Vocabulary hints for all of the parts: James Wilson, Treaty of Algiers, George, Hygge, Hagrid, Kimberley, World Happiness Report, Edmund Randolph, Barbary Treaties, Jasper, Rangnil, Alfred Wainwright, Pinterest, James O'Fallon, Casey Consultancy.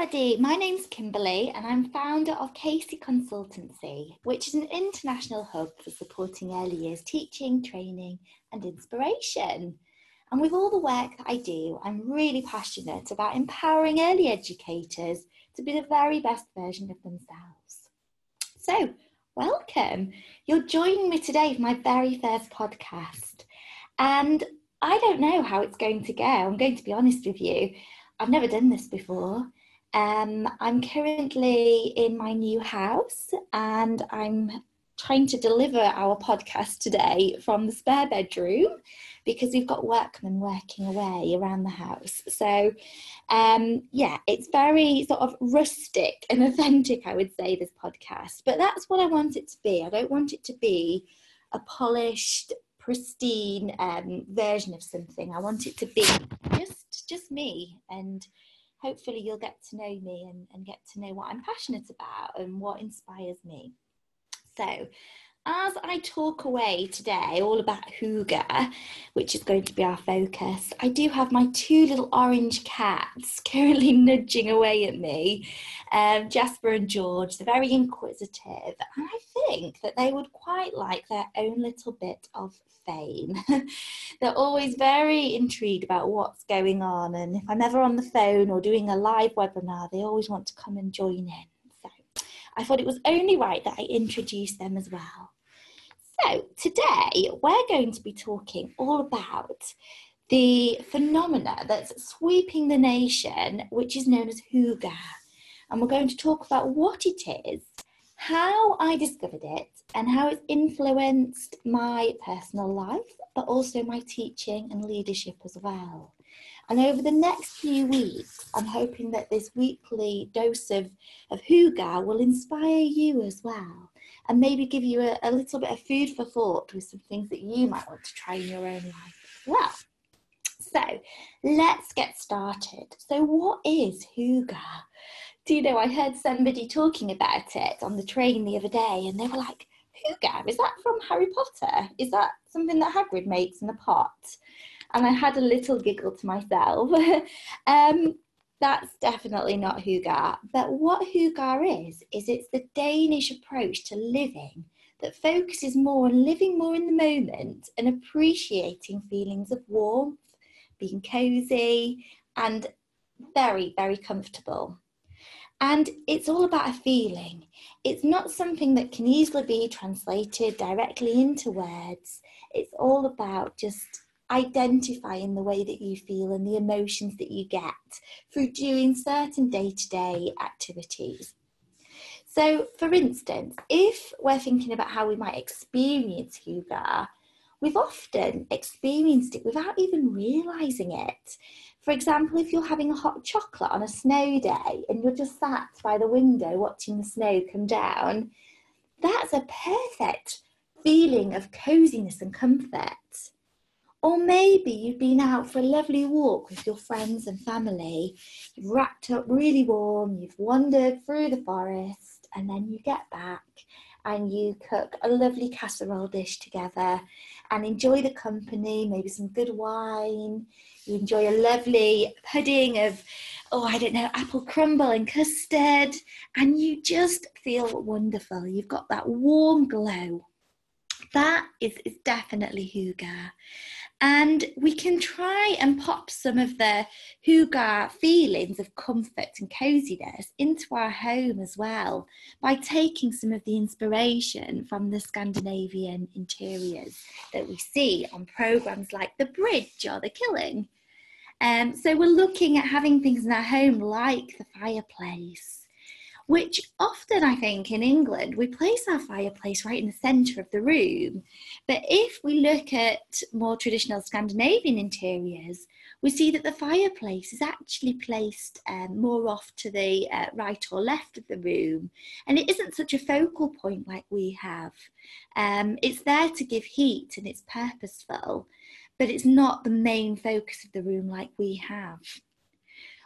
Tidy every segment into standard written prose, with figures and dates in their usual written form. everybody, my name's Kimberley and I'm founder of Casey Consultancy, which is an international hub for supporting early years teaching, training and inspiration. And with all the work that I do, I'm really passionate about empowering early educators to be the very best version of themselves. So, welcome. You're joining me today for my very first podcast. And I don't know how it's going to go. I'm going to be honest with you. I've never done this before. I'm currently in my new house and I'm trying to deliver our podcast today from the spare bedroom because we've got workmen working away around the house. So yeah, it's very sort of rustic and authentic, I would say, this podcast, but that's what I want it to be. I don't want it to be a polished, pristine version of something. I want it to be just me, and hopefully you'll get to know me and get to know what I'm passionate about and what inspires me. So as I talk away today all about Hygge, which is going to be our focus, I do have my two little orange cats currently nudging away at me, Jasper and George. They're very inquisitive and I think that they would quite like their own little bit of fame. They're always very intrigued about what's going on, and if I'm ever on the phone or doing a live webinar, they always want to come and join in. I thought it was only right that I introduced them as well. So today we're going to be talking all about the phenomena that's sweeping the nation, which is known as Hygge. And we're going to talk about what it is, how I discovered it, and how it's influenced my personal life, but also my teaching and leadership as well. And over the next few weeks, I'm hoping that this weekly dose of Hygge will inspire you as well, and maybe give you a little bit of food for thought with some things that you might want to try in your own life as well. So let's get started. So what is Hygge? Do you know, I heard somebody talking about it on the train the other day, and they were like, Hygge, is that from Harry Potter? Is that something that Hagrid makes in a pot? And I had a little giggle to myself. That's definitely not Hygge. But what Hygge is it's the Danish approach to living that focuses more on living more in the moment and appreciating feelings of warmth, being cosy and very, very comfortable. And it's all about a feeling. It's not something that can easily be translated directly into words. It's all about just identifying the way that you feel and the emotions that you get through doing certain day-to-day activities. So, for instance, if we're thinking about how we might experience Hygge, we've often experienced it without even realising it. For example, if you're having a hot chocolate on a snow day and you're just sat by the window watching the snow come down, that's a perfect feeling of cosiness and comfort. Or maybe you've been out for a lovely walk with your friends and family, you've wrapped up really warm, you've wandered through the forest, and then you get back and you cook a lovely casserole dish together and enjoy the company, maybe some good wine. You enjoy a lovely pudding of, apple crumble and custard, and you just feel wonderful. You've got that warm glow. That is definitely Hygge. And we can try and pop some of the Hygge feelings of comfort and cosiness into our home as well by taking some of the inspiration from the Scandinavian interiors that we see on programmes like The Bridge or The Killing. So we're looking at having things in our home like the fireplace, which often, I think, in England, we place our fireplace right in the centre of the room. But if we look at more traditional Scandinavian interiors, we see that the fireplace is actually placed more off to the right or left of the room. And it isn't such a focal point like we have. It's there to give heat and it's purposeful, but it's not the main focus of the room like we have.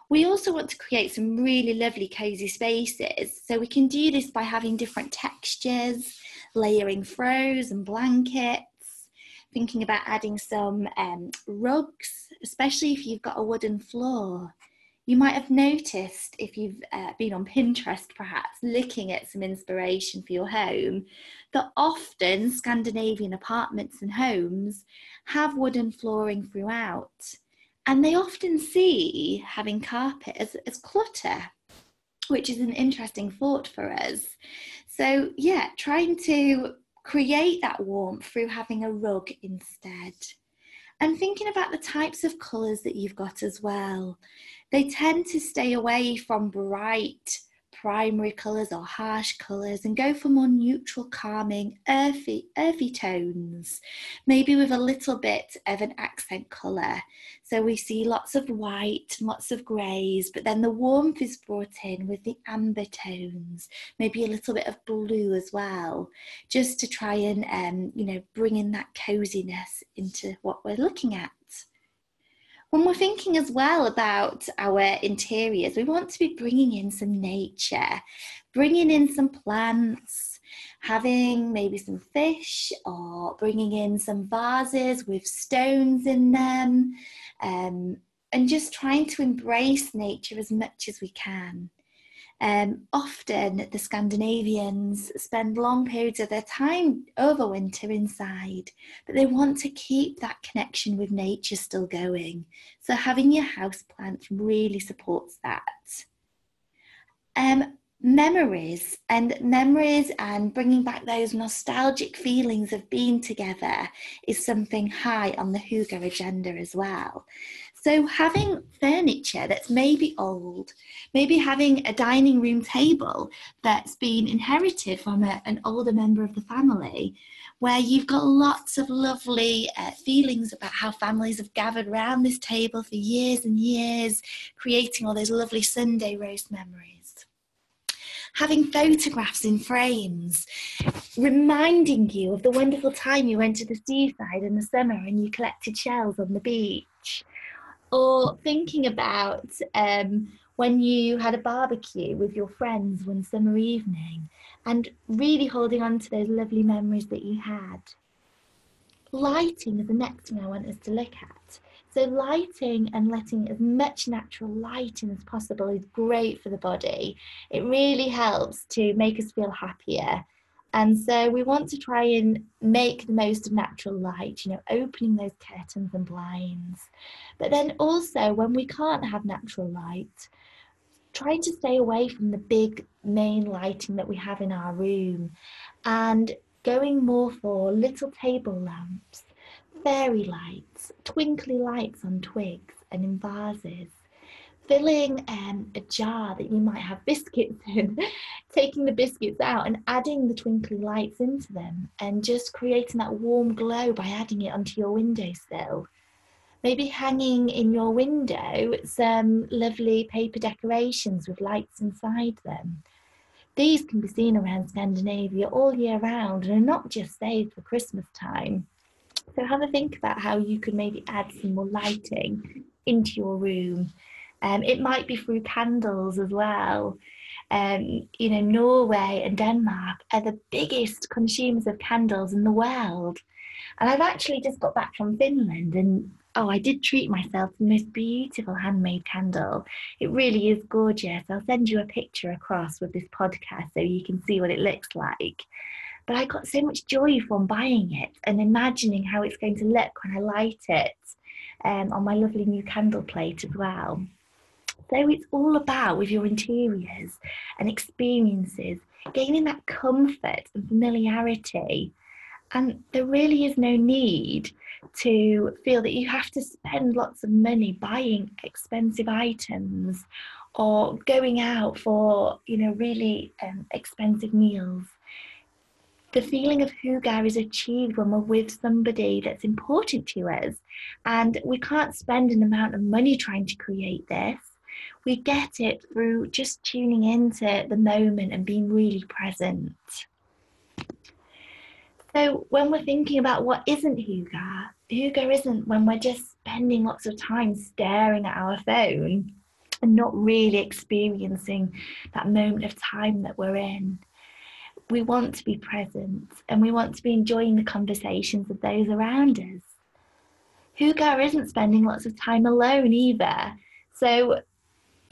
We also want to create some really lovely cosy spaces, so we can do this by having different textures, layering throws and blankets, thinking about adding some rugs, especially if you've got a wooden floor. You might have noticed, if you've been on Pinterest perhaps, looking at some inspiration for your home, that often Scandinavian apartments and homes have wooden flooring throughout. And they often see having carpet as clutter, which is an interesting thought for us. So yeah, trying to create that warmth through having a rug instead. And thinking about the types of colours that you've got as well. They tend to stay away from bright primary colours or harsh colours and go for more neutral, calming, earthy tones, maybe with a little bit of an accent colour. So we see lots of white, lots of greys, but then the warmth is brought in with the amber tones, maybe a little bit of blue as well, just to try and you know, bring in that coziness into what we're looking at. When we're thinking as well about our interiors, we want to be bringing in some nature, bringing in some plants, having maybe some fish, or bringing in some vases with stones in them, and just trying to embrace nature as much as we can. Often the Scandinavians spend long periods of their time over winter inside, but they want to keep that connection with nature still going. So having your houseplants really supports that. Memories and bringing back those nostalgic feelings of being together is something high on the Hygge agenda as well. So having furniture that's maybe old, maybe having a dining room table that's been inherited from an older member of the family, where you've got lots of lovely feelings about how families have gathered around this table for years and years, creating all those lovely Sunday roast memories. Having photographs in frames, reminding you of the wonderful time you went to the seaside in the summer and you collected shells on the beach. Or thinking about when you had a barbecue with your friends one summer evening and really holding on to those lovely memories that you had. Lighting is the next thing I want us to look at. So lighting and letting as much natural light in as possible is great for the body. It really helps to make us feel happier. And so we want to try and make the most of natural light, you know, opening those curtains and blinds. But then also when we can't have natural light, trying to stay away from the big main lighting that we have in our room and going more for little table lamps, fairy lights, twinkly lights on twigs and in vases. Filling a jar that you might have biscuits in, taking the biscuits out and adding the twinkly lights into them and just creating that warm glow by adding it onto your windowsill. Maybe hanging in your window some lovely paper decorations with lights inside them. These can be seen around Scandinavia all year round and are not just saved for Christmas time. So have a think about how you could maybe add some more lighting into your room. It might be through candles as well. You know, Norway and Denmark are the biggest consumers of candles in the world. And I've actually just got back from Finland and, oh, I did treat myself to the most beautiful handmade candle. It really is gorgeous. I'll send you a picture across with this podcast so you can see what it looks like. But I got so much joy from buying it and imagining how it's going to look when I light it on my lovely new candle plate as well. So it's all about, with your interiors and experiences, gaining that comfort and familiarity. And there really is no need to feel that you have to spend lots of money buying expensive items or going out for, you know, really expensive meals. The feeling of hygge is achieved when we're with somebody that's important to us. And we can't spend an amount of money trying to create this. We get it through just tuning into the moment and being really present. So when we're thinking about what isn't hygge, hygge isn't when we're just spending lots of time staring at our phone and not really experiencing that moment of time that we're in. We want to be present and we want to be enjoying the conversations of those around us. Hygge isn't spending lots of time alone either. So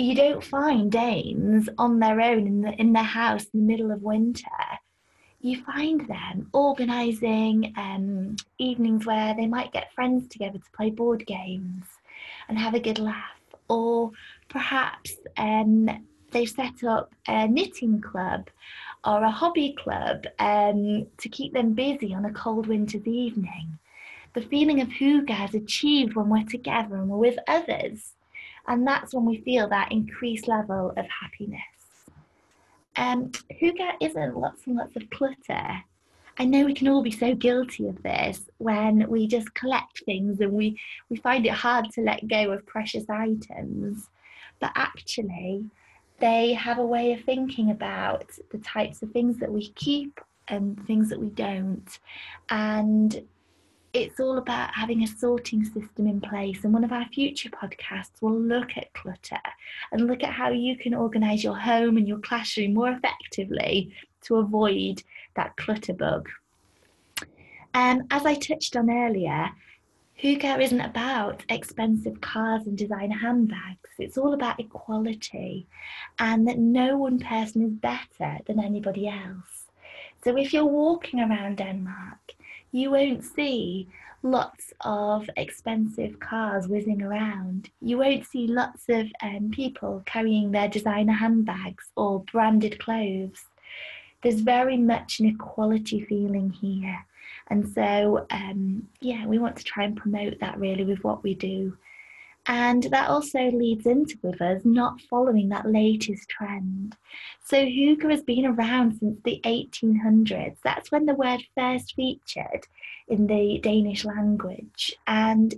you don't find Danes on their own in their house in the middle of winter. You find them organising evenings where they might get friends together to play board games and have a good laugh, or perhaps they've set up a knitting club or a hobby club to keep them busy on a cold winter's evening. The feeling of hygge is achieved when we're together and we're with others, and that's when we feel that increased level of happiness. Hygge isn't lots and lots of clutter. I know we can all be so guilty of this when we just collect things and we find it hard to let go of precious items, but actually they have a way of thinking about the types of things that we keep and things that we don't. And it's all about having a sorting system in place, and one of our future podcasts will look at clutter and look at how you can organise your home and your classroom more effectively to avoid that clutter bug. As I touched on earlier, hygge isn't about expensive cars and designer handbags. It's all about equality, and that no one person is better than anybody else. So if you're walking around Denmark, you won't see lots of expensive cars whizzing around. You won't see lots of people carrying their designer handbags or branded clothes. There's very much an equality feeling here. And so, yeah, we want to try and promote that really with what we do. And that also leads into with us not following that latest trend. So hygge has been around since the 1800s. That's when the word first featured in the Danish language. And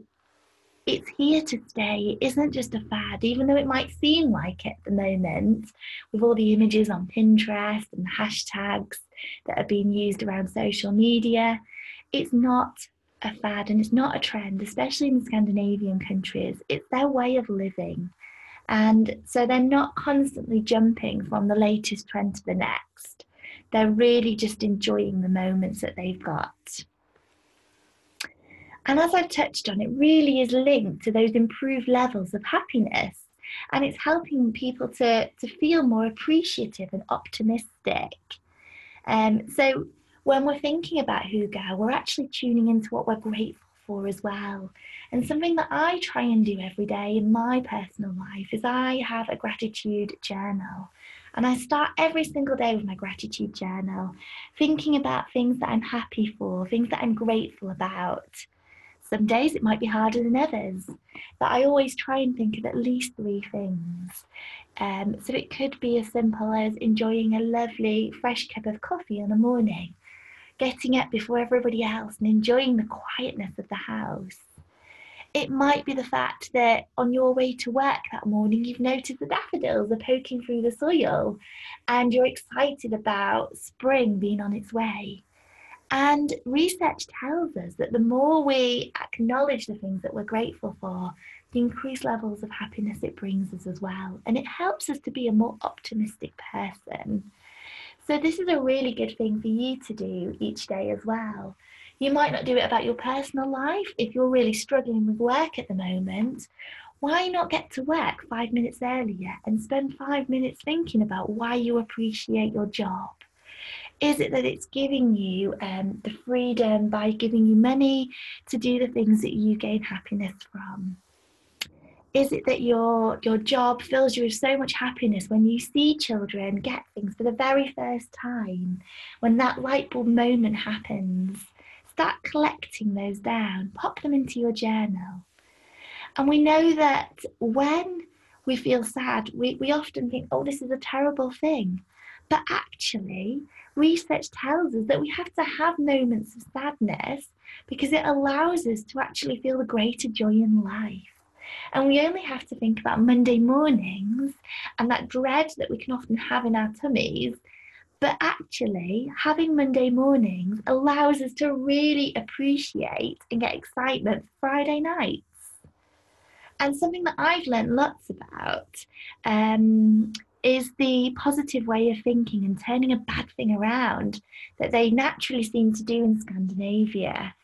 it's here to stay. It isn't just a fad, even though it might seem like it at the moment, with all the images on Pinterest and hashtags that are being used around social media. It's not a fad and it's not a trend, especially in the Scandinavian countries. It's their way of living, and so they're not constantly jumping from the latest trend to the next. They're really just enjoying the moments that they've got. And as I've touched on, it really is linked to those improved levels of happiness, and it's helping people to feel more appreciative and optimistic. So when we're thinking about hygge, we're actually tuning into what we're grateful for as well. And something that I try and do every day in my personal life is I have a gratitude journal. And I start every single day with my gratitude journal, thinking about things that I'm happy for, things that I'm grateful about. Some days it might be harder than others, but I always try and think of at least 3 things. So it could be as simple as enjoying a lovely fresh cup of coffee in the morning, getting up before everybody else and enjoying the quietness of the house. It might be the fact that on your way to work that morning, you've noticed the daffodils are poking through the soil and you're excited about spring being on its way. And research tells us that the more we acknowledge the things that we're grateful for, the increased levels of happiness it brings us as well. And it helps us to be a more optimistic person. So this is a really good thing for you to do each day as well. You might not do it about your personal life. If you're really struggling with work at the moment, why not get to work 5 minutes earlier and spend 5 minutes thinking about why you appreciate your job? Is it that it's giving you the freedom by giving you money to do the things that you gain happiness from? Is it that your job fills you with so much happiness when you see children get things for the very first time, when that light bulb moment happens? Start collecting those down, pop them into your journal. And we know that when we feel sad, we often think, oh, this is a terrible thing. But actually, research tells us that we have to have moments of sadness because it allows us to actually feel the greater joy in life. And we only have to think about Monday mornings and that dread that we can often have in our tummies. But actually, having Monday mornings allows us to really appreciate and get excitement for Friday nights. And something that I've learned lots about is the positive way of thinking and turning a bad thing around that they naturally seem to do in Scandinavia.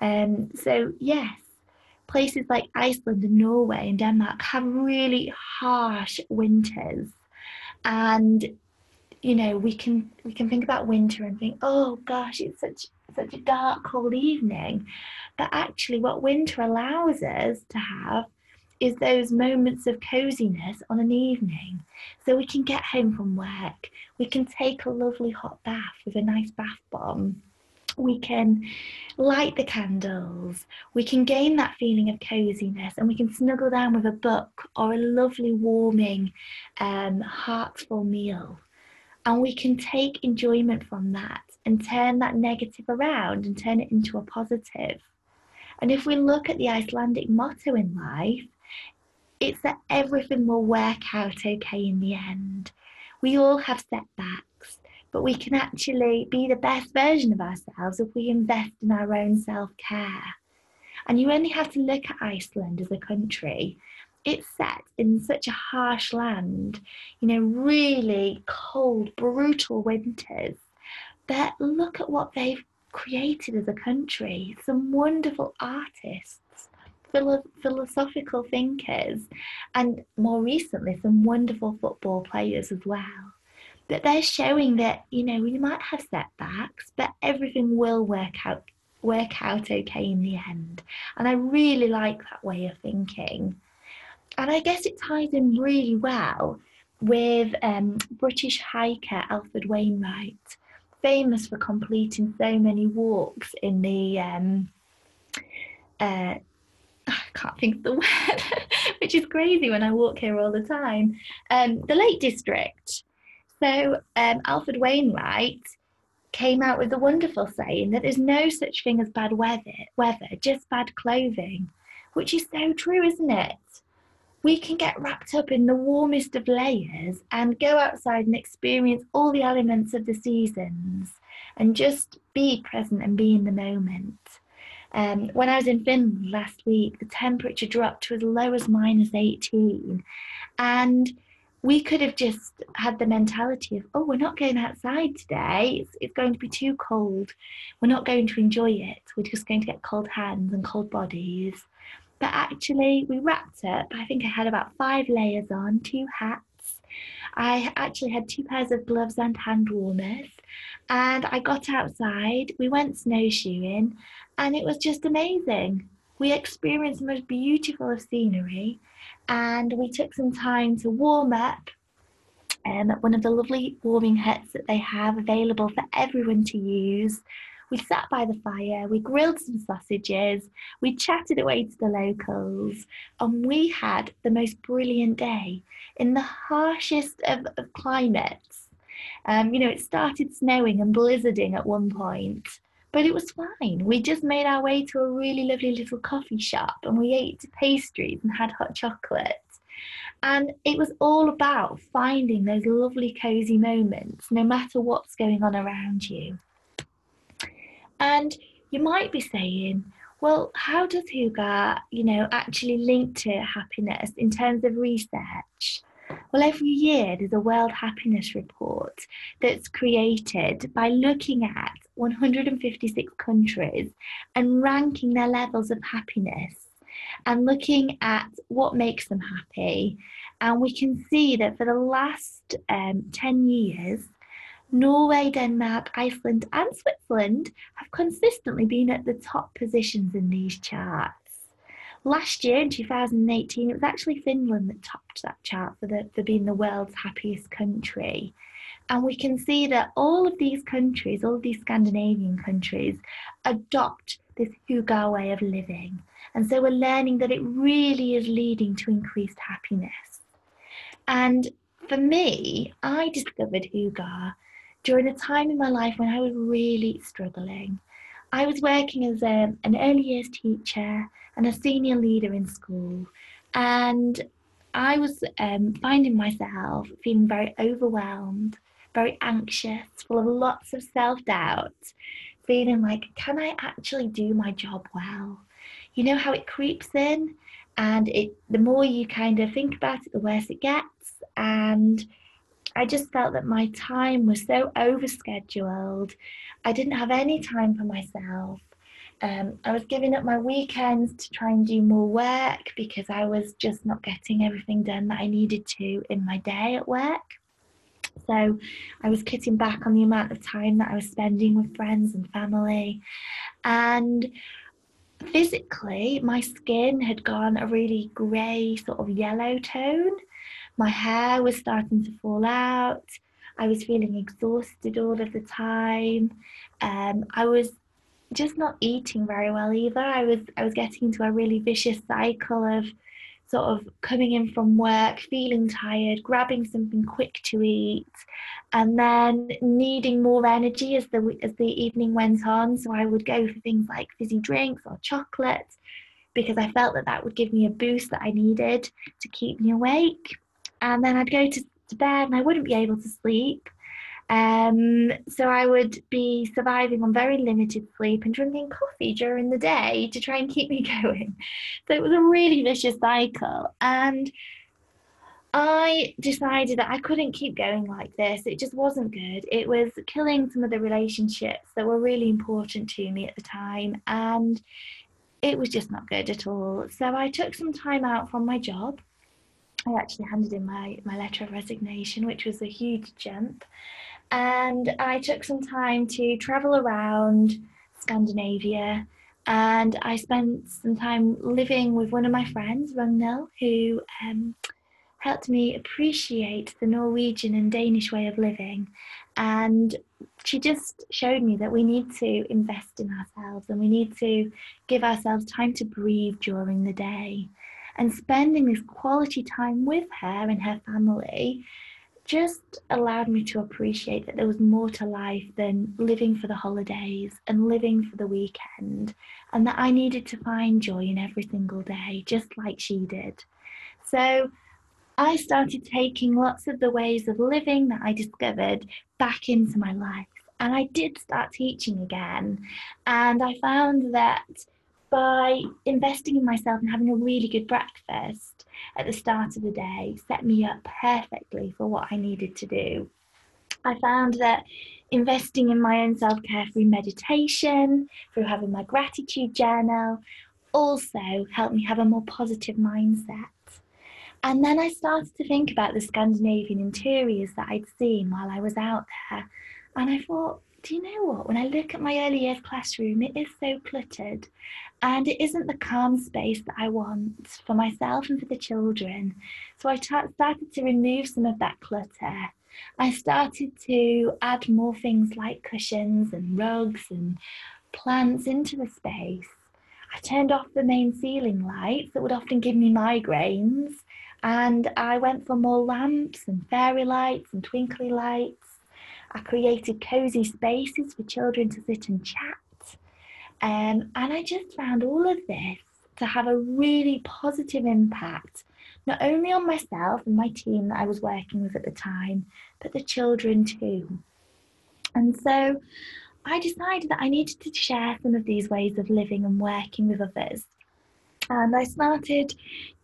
So yes, places like Iceland and Norway and Denmark have really harsh winters, and you know, we can think about winter and think, oh gosh, it's such a dark, cold evening. But actually what winter allows us to have is those moments of coziness on an evening. So we can get home from work, we can take a lovely hot bath with a nice bath bomb, we can light the candles, we can gain that feeling of coziness, and we can snuggle down with a book or a lovely warming, heartful meal. And we can take enjoyment from that and turn that negative around and turn it into a positive. And if we look at the Icelandic motto in life, it's that everything will work out okay in the end. We all have setbacks, but we can actually be the best version of ourselves if we invest in our own self-care. And you only have to look at Iceland as a country. It's set in such a harsh land, you know, really cold, brutal winters. But look at what they've created as a country. Some wonderful artists, philosophical thinkers, and more recently, some wonderful football players as well. But they're showing that, you know, we might have setbacks, but everything will work out okay in the end. And I really like that way of thinking. And I guess it ties in really well with British hiker Alfred Wainwright, famous for completing so many walks in the, I can't think of the word, which is crazy when I walk here all the time, the Lake District. So Alfred Wainwright came out with the wonderful saying that there's no such thing as bad weather, just bad clothing, which is so true, isn't it? We can get wrapped up in the warmest of layers and go outside and experience all the elements of the seasons and just be present and be in the moment. When I was in Finland last week, the temperature dropped to as low as -18. And we could have just had the mentality of, oh, we're not going outside today. It's going to be too cold. We're not going to enjoy it. We're just going to get cold hands and cold bodies. But actually we wrapped up, I think I had about 5 layers on, 2 hats. I actually had 2 pairs of gloves and hand warmers, and I got outside, we went snowshoeing, and it was just amazing. We experienced the most beautiful of scenery, and we took some time to warm up at one of the lovely warming huts that they have available for everyone to use. We sat by the fire, we grilled some sausages, we chatted away to the locals, and we had the most brilliant day in the harshest of climates. You know, it started snowing and blizzarding at one point, but it was fine. We just made our way to a really lovely little coffee shop, and we ate pastries and had hot chocolate. And it was all about finding those lovely cozy moments, no matter what's going on around you. And you might be saying, well, how does Hugar, you know, actually link to happiness in terms of research? Well, every year there's a World Happiness Report that's created by looking at 156 countries and ranking their levels of happiness and looking at what makes them happy. And we can see that for the last 10 years, Norway, Denmark, Iceland and Switzerland have consistently been at the top positions in these charts. Last year in 2018, it was actually Finland that topped that chart for being the world's happiest country. And we can see that all of these countries, all of these Scandinavian countries, adopt this Hugar way of living. And so we're learning that it really is leading to increased happiness. And for me, I discovered Hugar during a time in my life when I was really struggling. I was working as an early years teacher and a senior leader in school, and I was finding myself feeling very overwhelmed, very anxious, full of lots of self-doubt, feeling like, can I actually do my job well? You know how it creeps in, and the more you kind of think about it, the worse it gets. And I just felt that my time was so overscheduled. I didn't have any time for myself. I was giving up my weekends to try and do more work because I was just not getting everything done that I needed to in my day at work. So I was cutting back on the amount of time that I was spending with friends and family. And physically, my skin had gone a really grey sort of yellow tone. My hair was starting to fall out. I was feeling exhausted all of the time. I was just not eating very well either. I was getting into a really vicious cycle of sort of coming in from work, feeling tired, grabbing something quick to eat, and then needing more energy as the evening went on. So I would go for things like fizzy drinks or chocolate because I felt that would give me a boost that I needed to keep me awake. And then I'd go to bed and I wouldn't be able to sleep. So I would be surviving on very limited sleep and drinking coffee during the day to try and keep me going. So it was a really vicious cycle, and I decided that I couldn't keep going like this. It just wasn't good. It was killing some of the relationships that were really important to me at the time, and it was just not good at all. So I took some time out from my job. I actually handed in my letter of resignation, which was a huge jump. And I took some time to travel around Scandinavia, and I spent some time living with one of my friends, Rangnil, who helped me appreciate the Norwegian and Danish way of living. And she just showed me that we need to invest in ourselves and we need to give ourselves time to breathe during the day. And spending this quality time with her and her family just allowed me to appreciate that there was more to life than living for the holidays and living for the weekend, and that I needed to find joy in every single day, just like she did. So I started taking lots of the ways of living that I discovered back into my life, and I did start teaching again, and I found that by investing in myself and having a really good breakfast at the start of the day set me up perfectly for what I needed to do. I found that investing in my own self-care through meditation, through having my gratitude journal, also helped me have a more positive mindset. And then I started to think about the Scandinavian interiors that I'd seen while I was out there. And I thought, do you know what, when I look at my early years classroom, it is so cluttered, and it isn't the calm space that I want for myself and for the children. So I started to remove some of that clutter. I started to add more things like cushions and rugs and plants into the space. I turned off the main ceiling lights that would often give me migraines, and I went for more lamps and fairy lights and twinkly lights. I created cosy spaces for children to sit and chat. And I just found all of this to have a really positive impact, not only on myself and my team that I was working with at the time, but the children too. And so I decided that I needed to share some of these ways of living and working with others. And I started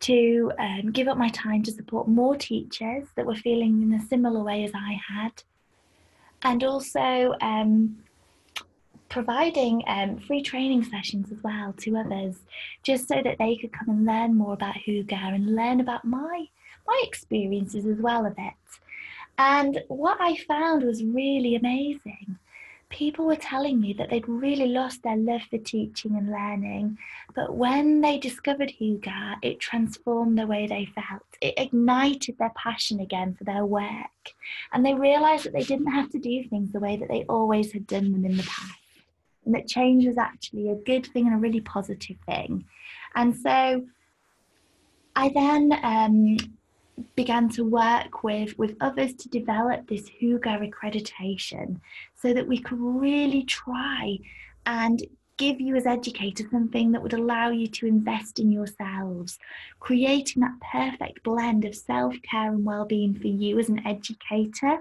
to give up my time to support more teachers that were feeling in a similar way as I had. And also providing free training sessions as well to others, just so that they could come and learn more about Hygge and learn about my experiences as well of it. And what I found was really amazing. People were telling me that they'd really lost their love for teaching and learning, but when they discovered Hygge, it transformed the way they felt. It ignited their passion again for their work, and they realised that they didn't have to do things the way that they always had done them in the past, and that change was actually a good thing and a really positive thing. And so I then began to work with others to develop this Hygge accreditation so that we could really try and give you as educators something that would allow you to invest in yourselves, creating that perfect blend of self-care and well-being for you as an educator,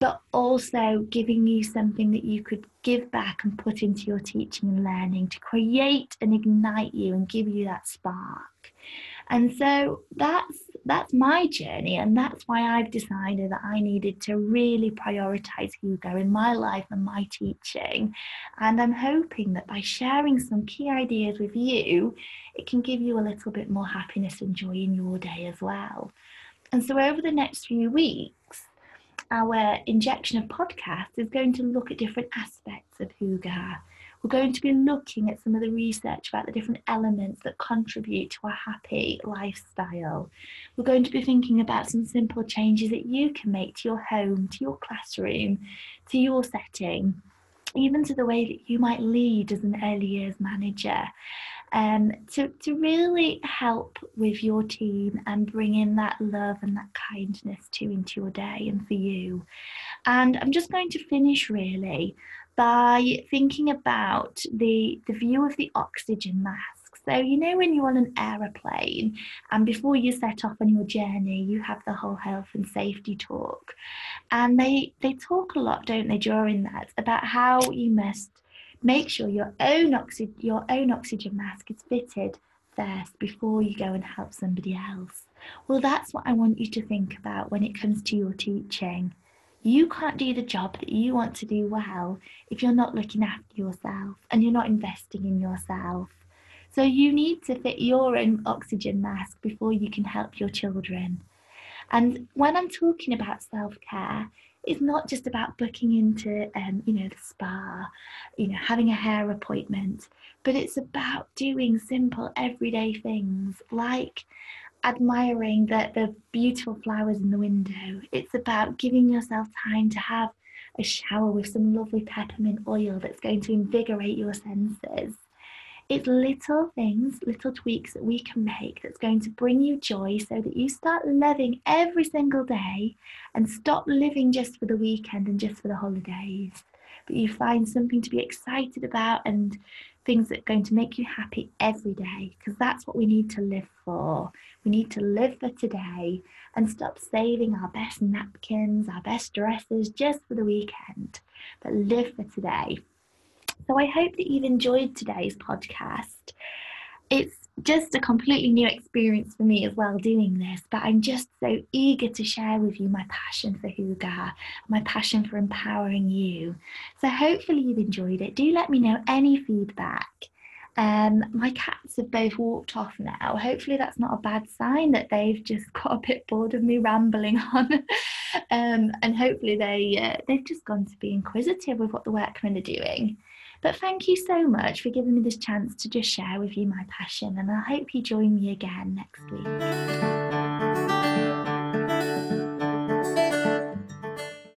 but also giving you something that you could give back and put into your teaching and learning to create and ignite you and give you that spark. And so that's my journey, and that's why I've decided that I needed to really prioritise Hugo in my life and my teaching. And I'm hoping that by sharing some key ideas with you, it can give you a little bit more happiness and joy in your day as well. And so over the next few weeks, our injection of podcasts is going to look at different aspects of Hugo. We're going to be looking at some of the research about the different elements that contribute to a happy lifestyle. We're going to be thinking about some simple changes that you can make to your home, to your classroom, to your setting, even to the way that you might lead as an early years manager, to really help with your team and bring in that love and that kindness into your day and for you. And I'm just going to finish really by thinking about the view of the oxygen mask. So you know when you're on an aeroplane and before you set off on your journey, you have the whole health and safety talk. And they talk a lot, don't they, during that, about how you must make sure your own oxygen mask is fitted first before you go and help somebody else. Well, that's what I want you to think about when it comes to your teaching. You can't do the job that you want to do well if you're not looking after yourself and you're not investing in yourself. So you need to fit your own oxygen mask before you can help your children. And when I'm talking about self-care, it's not just about booking into the spa, having a hair appointment, but it's about doing simple everyday things like admiring the beautiful flowers in the window. It's about giving yourself time to have a shower with some lovely peppermint oil that's going to invigorate your senses. It's little things, little tweaks that we can make that's going to bring you joy so that you start loving every single day and stop living just for the weekend and just for the holidays. But you find something to be excited about and things that are going to make you happy every day, because that's what we need to live for. We need to live for today and stop saving our best napkins, our best dresses just for the weekend, but live for today. So I hope that you've enjoyed today's podcast. It's just a completely new experience for me as well doing this, but I'm just so eager to share with you my passion for Hugo, my passion for empowering you. So hopefully you've enjoyed it. Do let me know any feedback. My cats have both walked off now. Hopefully that's not a bad sign that they've just got a bit bored of me rambling on. And hopefully they've just gone to be inquisitive with what the workmen are doing. But thank you so much for giving me this chance to just share with you my passion, and I hope you join me again next week.